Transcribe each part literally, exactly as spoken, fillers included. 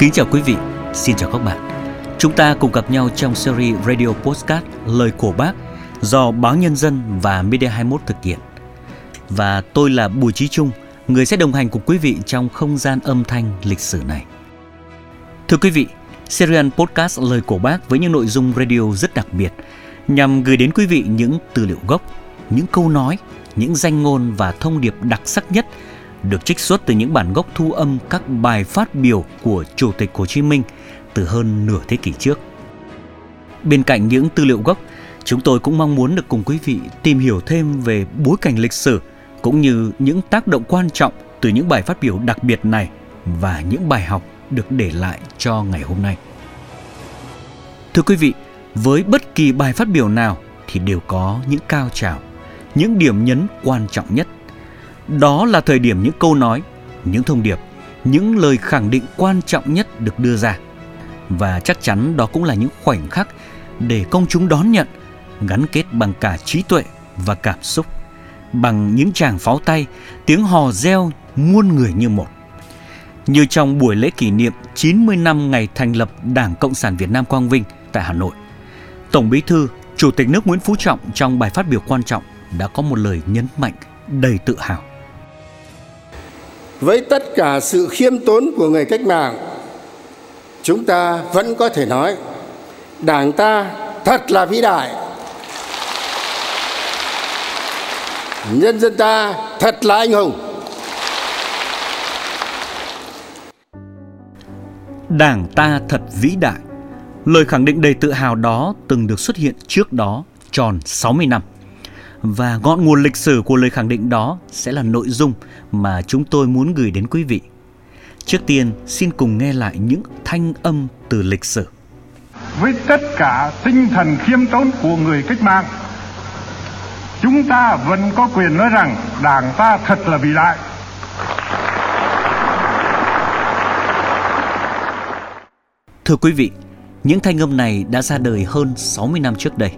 Kính chào quý vị, xin chào các bạn. Chúng ta cùng gặp nhau trong series radio podcast Lời của Bác do Báo Nhân dân và Media hai mươi mốt thực hiện. Và tôi là Bùi Chí Trung, người sẽ đồng hành cùng quý vị trong không gian âm thanh lịch sử này. Thưa quý vị, series podcast Lời của Bác với những nội dung radio rất đặc biệt nhằm gửi đến quý vị những tư liệu gốc, những câu nói, những danh ngôn và thông điệp đặc sắc nhất được trích xuất từ những bản gốc thu âm các bài phát biểu của Chủ tịch Hồ Chí Minh từ hơn nửa thế kỷ trước. Bên cạnh những tư liệu gốc, chúng tôi cũng mong muốn được cùng quý vị tìm hiểu thêm về bối cảnh lịch sử cũng như những tác động quan trọng từ những bài phát biểu đặc biệt này và những bài học được để lại cho ngày hôm nay. Thưa quý vị, với bất kỳ bài phát biểu nào thì đều có những cao trào, những điểm nhấn quan trọng nhất. Đó là thời điểm những câu nói, những thông điệp, những lời khẳng định quan trọng nhất được đưa ra. Và chắc chắn đó cũng là những khoảnh khắc để công chúng đón nhận, gắn kết bằng cả trí tuệ và cảm xúc, bằng những tràng pháo tay, tiếng hò reo muôn người như một. Như trong buổi lễ kỷ niệm chín mươi năm ngày thành lập Đảng Cộng sản Việt Nam Quang Vinh tại Hà Nội, Tổng Bí thư, Chủ tịch nước Nguyễn Phú Trọng trong bài phát biểu quan trọng đã có một lời nhấn mạnh đầy tự hào. Với tất cả sự khiêm tốn của người cách mạng, chúng ta vẫn có thể nói Đảng ta thật là vĩ đại, nhân dân ta thật là anh hùng. Đảng ta thật vĩ đại, lời khẳng định đầy tự hào đó từng được xuất hiện trước đó tròn sáu mươi năm. Và ngọn nguồn lịch sử của lời khẳng định đó sẽ là nội dung mà chúng tôi muốn gửi đến quý vị. Trước tiên, xin cùng nghe lại những thanh âm từ lịch sử. Với tất cả tinh thần khiêm tốn của người cách mạng, chúng ta vẫn có quyền nói rằng Đảng ta thật là vĩ đại. Thưa quý vị, những thanh âm này đã ra đời hơn sáu mươi năm trước đây.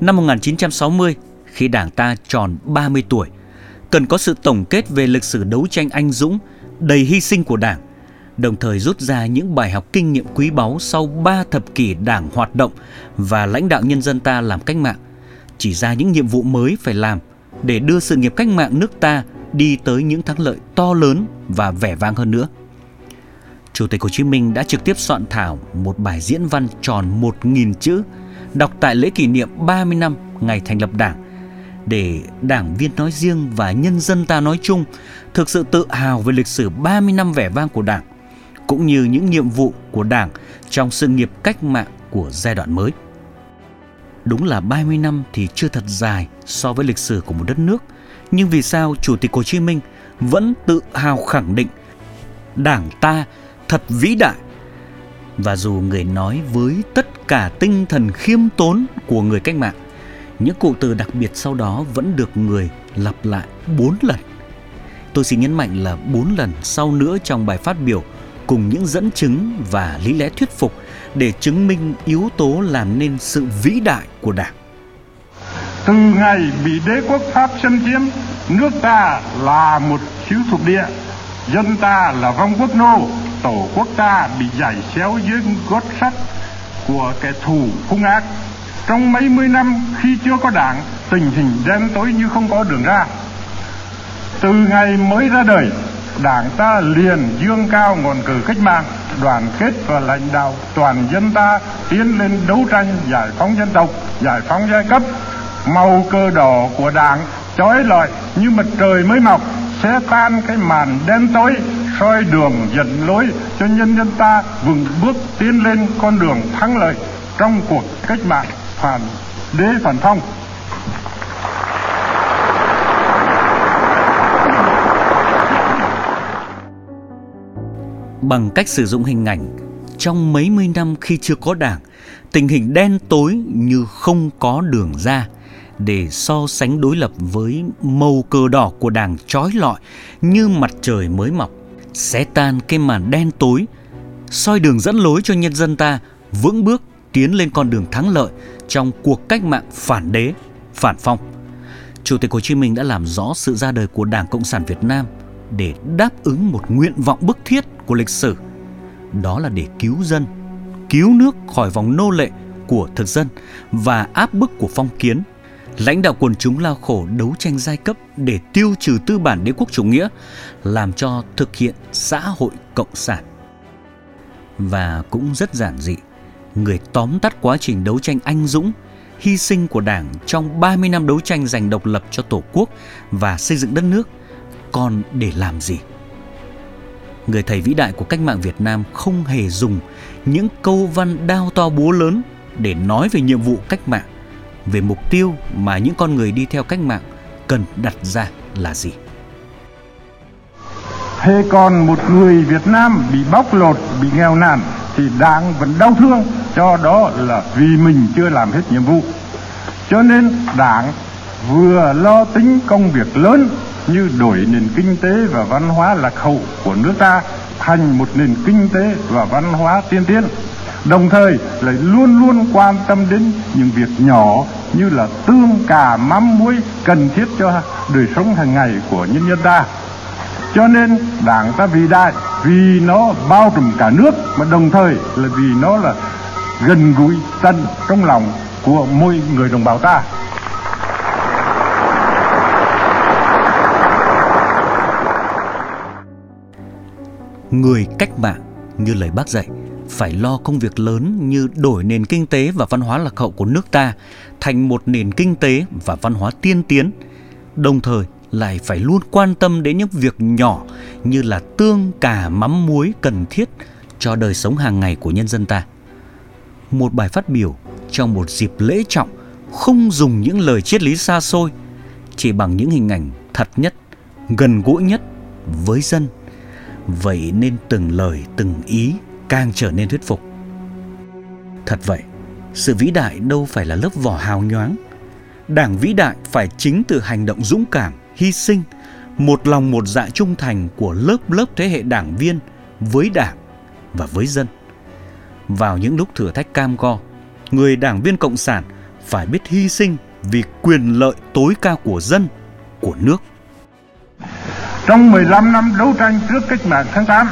Năm một nghìn chín trăm sáu mươi, khi Đảng ta tròn ba mươi tuổi, cần có sự tổng kết về lịch sử đấu tranh anh dũng, đầy hy sinh của Đảng, đồng thời rút ra những bài học kinh nghiệm quý báu sau ba thập kỷ Đảng hoạt động và lãnh đạo nhân dân ta làm cách mạng, chỉ ra những nhiệm vụ mới phải làm để đưa sự nghiệp cách mạng nước ta đi tới những thắng lợi to lớn và vẻ vang hơn nữa. Chủ tịch Hồ Chí Minh đã trực tiếp soạn thảo một bài diễn văn tròn một nghìn chữ, đọc tại lễ kỷ niệm ba mươi năm ngày thành lập Đảng, để đảng viên nói riêng và nhân dân ta nói chung thực sự tự hào về lịch sử ba mươi năm vẻ vang của Đảng, cũng như những nhiệm vụ của Đảng trong sự nghiệp cách mạng của giai đoạn mới. Đúng là ba mươi năm thì chưa thật dài so với lịch sử của một đất nước, nhưng vì sao Chủ tịch Hồ Chí Minh vẫn tự hào khẳng định Đảng ta thật vĩ đại? Và dù người nói với tất cả tinh thần khiêm tốn của người cách mạng, những cụm từ đặc biệt sau đó vẫn được người lặp lại bốn lần. Tôi xin nhấn mạnh là bốn lần sau nữa trong bài phát biểu, cùng những dẫn chứng và lý lẽ thuyết phục để chứng minh yếu tố làm nên sự vĩ đại của Đảng. Từ ngày bị đế quốc Pháp xâm chiếm, nước ta là một xứ thuộc địa, dân ta là vong quốc nô, tổ quốc ta bị giày xéo dưới gót sắt của kẻ thù hung ác. Trong mấy mươi năm khi chưa có Đảng, tình hình đen tối như không có đường ra. Từ ngày mới ra đời, Đảng ta liền dương cao ngọn cờ cách mạng, đoàn kết và lãnh đạo toàn dân ta tiến lên đấu tranh giải phóng dân tộc, giải phóng giai cấp. Màu cờ đỏ của Đảng chói lọi như mặt trời mới mọc, sẽ tan cái màn đen tối, soi đường dẫn lối cho nhân dân ta vững bước tiến lên con đường thắng lợi trong cuộc cách mạng phản đế phản phong. Bằng cách sử dụng hình ảnh, trong mấy mươi năm khi chưa có Đảng, tình hình đen tối như không có đường ra, để so sánh đối lập với màu cờ đỏ của Đảng chói lọi như mặt trời mới mọc, xé tan cái màn đen tối, soi đường dẫn lối cho nhân dân ta vững bước tiến lên con đường thắng lợi trong cuộc cách mạng phản đế, phản phong. Chủ tịch Hồ Chí Minh đã làm rõ sự ra đời của Đảng Cộng sản Việt Nam để đáp ứng một nguyện vọng bức thiết của lịch sử, đó là để cứu dân, cứu nước khỏi vòng nô lệ của thực dân và áp bức của phong kiến. Lãnh đạo quần chúng lao khổ đấu tranh giai cấp để tiêu trừ tư bản đế quốc chủ nghĩa, làm cho thực hiện xã hội cộng sản. Và cũng rất giản dị, người tóm tắt quá trình đấu tranh anh dũng, hy sinh của Đảng trong ba mươi năm đấu tranh giành độc lập cho Tổ quốc và xây dựng đất nước, còn để làm gì? Người thầy vĩ đại của cách mạng Việt Nam không hề dùng những câu văn đao to búa lớn để nói về nhiệm vụ cách mạng, về mục tiêu mà những con người đi theo cách mạng cần đặt ra là gì. Thế còn một người Việt Nam bị bóc lột, bị nghèo nàn thì Đảng vẫn đau thương, cho đó là vì mình chưa làm hết nhiệm vụ. Cho nên Đảng vừa lo tính công việc lớn như đổi nền kinh tế và văn hóa lạc hậu của nước ta thành một nền kinh tế và văn hóa tiên tiến, đồng thời lại luôn luôn quan tâm đến những việc nhỏ như là tương, cà, mắm, muối cần thiết cho đời sống hàng ngày của nhân dân ta. Cho nên Đảng ta vĩ đại vì nó bao trùm cả nước, mà đồng thời là vì nó là gần gũi tận trong lòng của mỗi người đồng bào ta. Người cách mạng, như lời Bác dạy, phải lo công việc lớn như đổi nền kinh tế và văn hóa lạc hậu của nước ta thành một nền kinh tế và văn hóa tiên tiến, đồng thời lại phải luôn quan tâm đến những việc nhỏ như là tương, cà, mắm, muối cần thiết cho đời sống hàng ngày của nhân dân ta. Một bài phát biểu trong một dịp lễ trọng không dùng những lời triết lý xa xôi, chỉ bằng những hình ảnh thật nhất, gần gũi nhất với dân. Vậy nên từng lời, từng ý càng trở nên thuyết phục. Thật vậy, sự vĩ đại đâu phải là lớp vỏ hào nhoáng. Đảng vĩ đại phải chính từ hành động dũng cảm, hy sinh, một lòng một dạ trung thành của lớp lớp thế hệ đảng viên với Đảng và với dân. Vào những lúc thử thách cam go, người đảng viên cộng sản phải biết hy sinh vì quyền lợi tối cao của dân, của nước. Trong mười lăm năm đấu tranh trước cách mạng tháng tám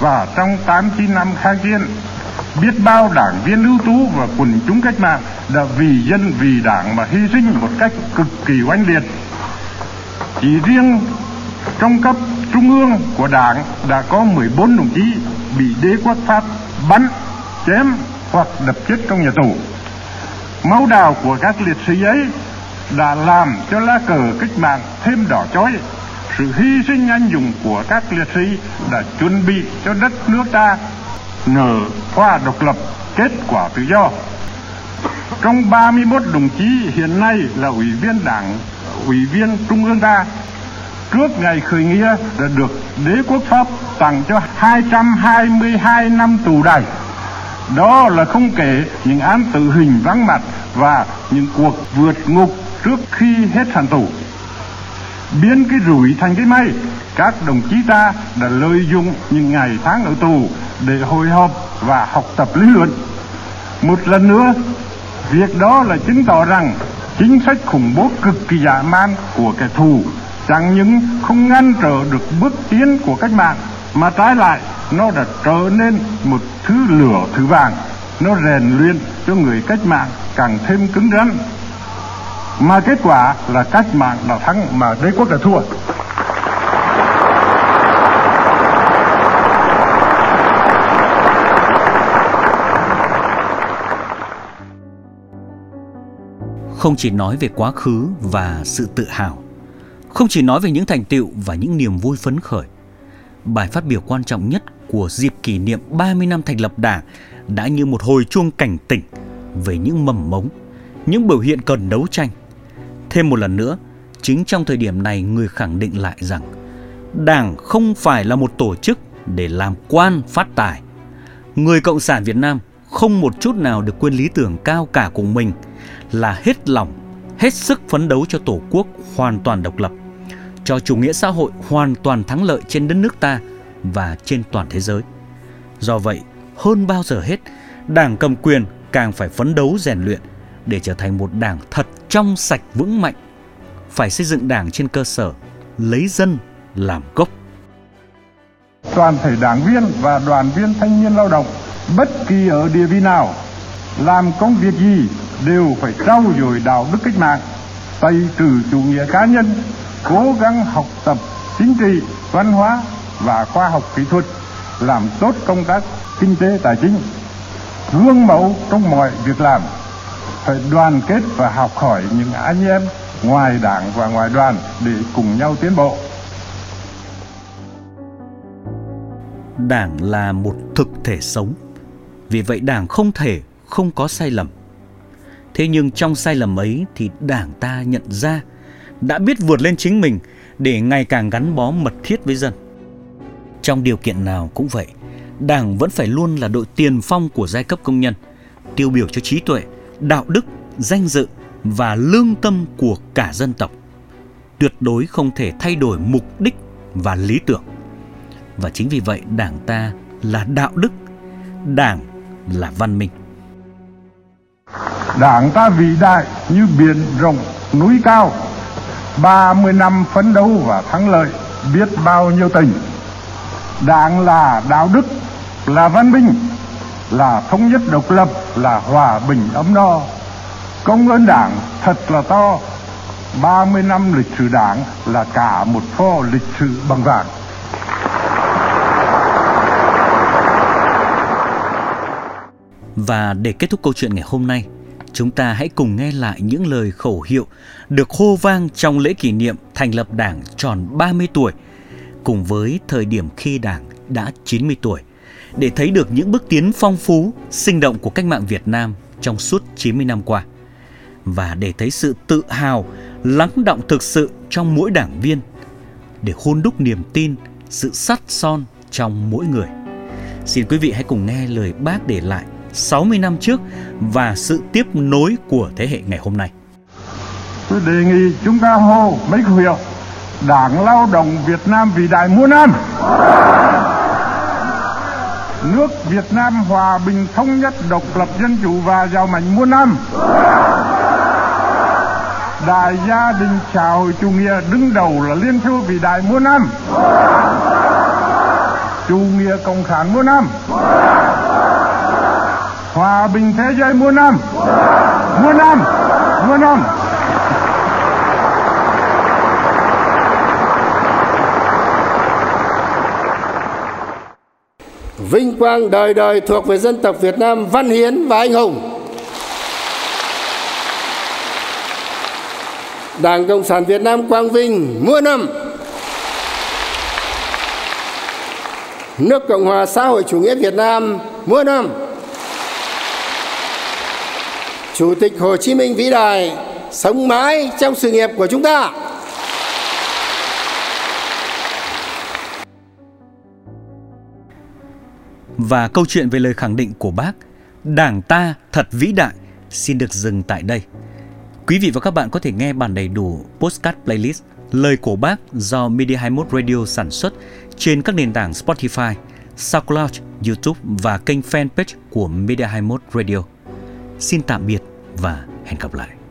và trong tám mươi chín năm kháng chiến, biết bao đảng viên ưu tú và quần chúng cách mạng đã vì dân vì Đảng mà hy sinh một cách cực kỳ oanh liệt. Chỉ riêng trong cấp trung ương của Đảng đã có mười bốn đồng chí bị đế quốc Pháp bắn, chém hoặc đập chết trong nhà tù. Máu đào của các liệt sĩ ấy đã làm cho lá cờ cách mạng thêm đỏ chói. Sự hy sinh anh dũng của các liệt sĩ đã chuẩn bị cho đất nước ta nở hoa độc lập, kết quả tự do. Trong ba mươi mốt đồng chí hiện nay là ủy viên Đảng, ủy viên trung ương ta, trước ngày khởi nghĩa đã được đế quốc Pháp tặng cho hai trăm hai mươi hai năm tù đày. Đó là không kể những án tử hình vắng mặt và những cuộc vượt ngục trước khi hết hạn tù. Biến cái rủi thành cái may, các đồng chí ta đã lợi dụng những ngày tháng ở tù để hồi họp và học tập lý luận. Một lần nữa, việc đó là chứng tỏ rằng chính sách khủng bố cực kỳ dã man của kẻ thù chẳng những không ngăn trở được bước tiến của cách mạng, mà trái lại nó đã trở nên một thứ lửa thứ vàng. Nó rèn luyện cho người cách mạng càng thêm cứng rắn, mà kết quả là cách mạng đã thắng mà đế quốc đã thua. Không chỉ nói về quá khứ và sự tự hào, không chỉ nói về những thành tựu và những niềm vui phấn khởi, bài phát biểu quan trọng nhất của dịp kỷ niệm ba mươi năm thành lập Đảng đã như một hồi chuông cảnh tỉnh về những mầm mống, những biểu hiện cần đấu tranh. Thêm một lần nữa, chính trong thời điểm này người khẳng định lại rằng Đảng không phải là một tổ chức để làm quan phát tài. Người Cộng sản Việt Nam không một chút nào được quên lý tưởng cao cả của mình là hết lòng, hết sức phấn đấu cho Tổ quốc hoàn toàn độc lập, cho chủ nghĩa xã hội hoàn toàn thắng lợi trên đất nước ta và trên toàn thế giới. Do vậy, hơn bao giờ hết, Đảng cầm quyền càng phải phấn đấu rèn luyện để trở thành một Đảng thật trong sạch vững mạnh, phải xây dựng Đảng trên cơ sở lấy dân làm gốc. toàn thể đảng viên và đoàn viên thanh niên lao động, bất kỳ ở địa vị nào, làm công việc gì đều phải trau dồi đạo đức cách mạng, tẩy trừ chủ nghĩa cá nhân, cố gắng học tập chính trị, văn hóa và khoa học kỹ thuật, làm tốt công tác kinh tế tài chính, gương mẫu trong mọi việc làm, phải đoàn kết và học hỏi những anh em ngoài đảng và ngoài đoàn để cùng nhau tiến bộ. Đảng là một thực thể sống, vì vậy đảng không thể không có sai lầm. Thế nhưng trong sai lầm ấy thì đảng ta nhận ra, đã biết vượt lên chính mình để ngày càng gắn bó mật thiết với dân. Trong điều kiện nào cũng vậy, đảng vẫn phải luôn là đội tiền phong của giai cấp công nhân, tiêu biểu cho trí tuệ, đạo đức, danh dự và lương tâm của cả dân tộc. Tuyệt đối không thể thay đổi mục đích và lý tưởng. Và chính vì vậy đảng ta là đạo đức, đảng là văn minh. Đảng ta vĩ đại như biển rộng núi cao, ba mươi năm phấn đấu và thắng lợi biết bao nhiêu tình. Đảng là đạo đức, là văn minh, là thống nhất độc lập, là hòa bình ấm no. Công ơn đảng thật là to, ba mươi năm lịch sử đảng là cả một kho lịch sử bằng vàng. Và để kết thúc câu chuyện ngày hôm nay, chúng ta hãy cùng nghe lại những lời khẩu hiệu được hô vang trong lễ kỷ niệm thành lập đảng tròn ba mươi tuổi, cùng với thời điểm khi đảng đã chín mươi tuổi, để thấy được những bước tiến phong phú, sinh động của cách mạng Việt Nam trong suốt chín mươi năm qua. Và để thấy sự tự hào, lắng đọng thực sự trong mỗi đảng viên, để hun đúc niềm tin, sự sắt son trong mỗi người. Xin quý vị hãy cùng nghe lời Bác để lại sáu mươi năm trước và sự tiếp nối của thế hệ ngày hôm nay. Tôi đề nghị chúng ta hô mấy khẩu hiệu: Đảng lao động Việt Nam vĩ đại muôn năm, nước Việt Nam hòa bình thống nhất độc lập dân chủ và giàu mạnh muôn năm, đại gia đình xã hội chủ nghĩa đứng đầu là Liên Xô vĩ đại muôn năm, chủ nghĩa cộng sản muôn năm, hòa bình thế giới muôn năm, muôn năm, muôn năm. Vinh quang đời đời thuộc về dân tộc Việt Nam văn hiến và anh hùng. Đảng Cộng sản Việt Nam quang vinh muôn năm. Nước Cộng hòa xã hội chủ nghĩa Việt Nam muôn năm. Chủ tịch Hồ Chí Minh vĩ đại sống mãi trong sự nghiệp của chúng ta. Và câu chuyện về lời khẳng định của Bác, Đảng ta thật vĩ đại, xin được dừng tại đây. Quý vị và các bạn có thể nghe bản đầy đủ podcast playlist Lời của Bác do Media hai mươi mốt Radio sản xuất trên các nền tảng Spotify, SoundCloud, YouTube và kênh fanpage của Media hai mươi mốt Radio. Xin tạm biệt và hẹn gặp lại.